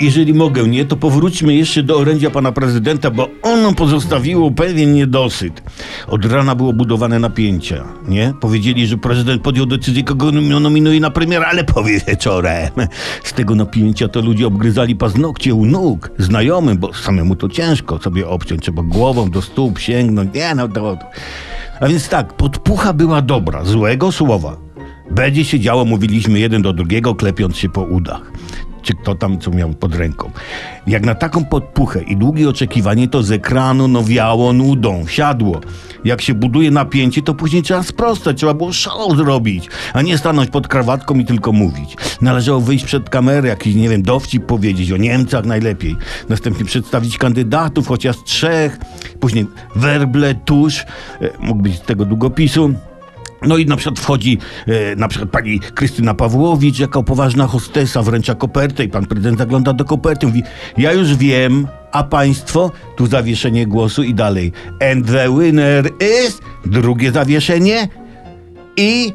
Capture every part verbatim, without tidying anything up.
Jeżeli mogę, nie, to powróćmy jeszcze do orędzia pana prezydenta, bo ono pozostawiło pewien niedosyt. Od rana było budowane napięcia, nie? Powiedzieli, że prezydent podjął decyzję, kogo nominuje na premiera, ale powie wieczorem. Z tego napięcia to ludzie obgryzali paznokcie u nóg znajomym, bo samemu to ciężko sobie obciąć, trzeba głową do stóp sięgnąć, nie, no to... A więc tak, podpucha była dobra, złego słowa. Będzie się działo, mówiliśmy jeden do drugiego, klepiąc się po udach. Czy kto tam co miał pod ręką. Jak na taką podpuchę i długie oczekiwanie, to z ekranu no wiało nudą, siadło. Jak się buduje napięcie, to później trzeba sprostać, trzeba było szał zrobić, a nie stanąć pod krawatką i tylko mówić. Należało wyjść przed kamerę, jakiś, nie wiem, dowcip powiedzieć o Niemcach najlepiej. Następnie przedstawić kandydatów, chociaż trzech, później werble, tusz, mógł być z tego długopisu. No i na przykład wchodzi e, na przykład pani Krystyna Pawłowicz, jako poważna hostesa, wręcza kopertę i pan prezydent zagląda do koperty, mówi: ja już wiem, a państwo? Tu zawieszenie głosu i dalej. And the winner is... Drugie zawieszenie i...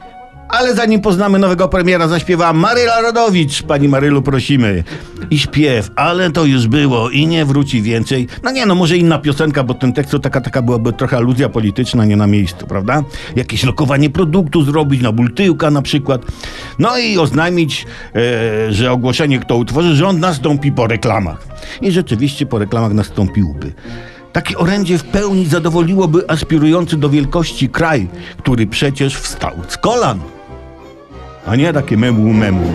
Ale zanim poznamy nowego premiera, zaśpiewa Maryla Rodowicz. Pani Marylu, prosimy. I śpiew, ale to już było i nie wróci więcej. No nie, no może inna piosenka, bo ten tekst to taka, taka byłaby trochę aluzja polityczna, nie na miejscu, prawda? Jakieś lokowanie produktu zrobić, na ból tyłka na przykład. No i oznajmić, e, że ogłoszenie, kto utworzy rząd, nastąpi po reklamach. I rzeczywiście po reklamach nastąpiłby. Takie orędzie w pełni zadowoliłoby aspirujący do wielkości kraj, który przecież wstał z kolan. A nie takie memu memu.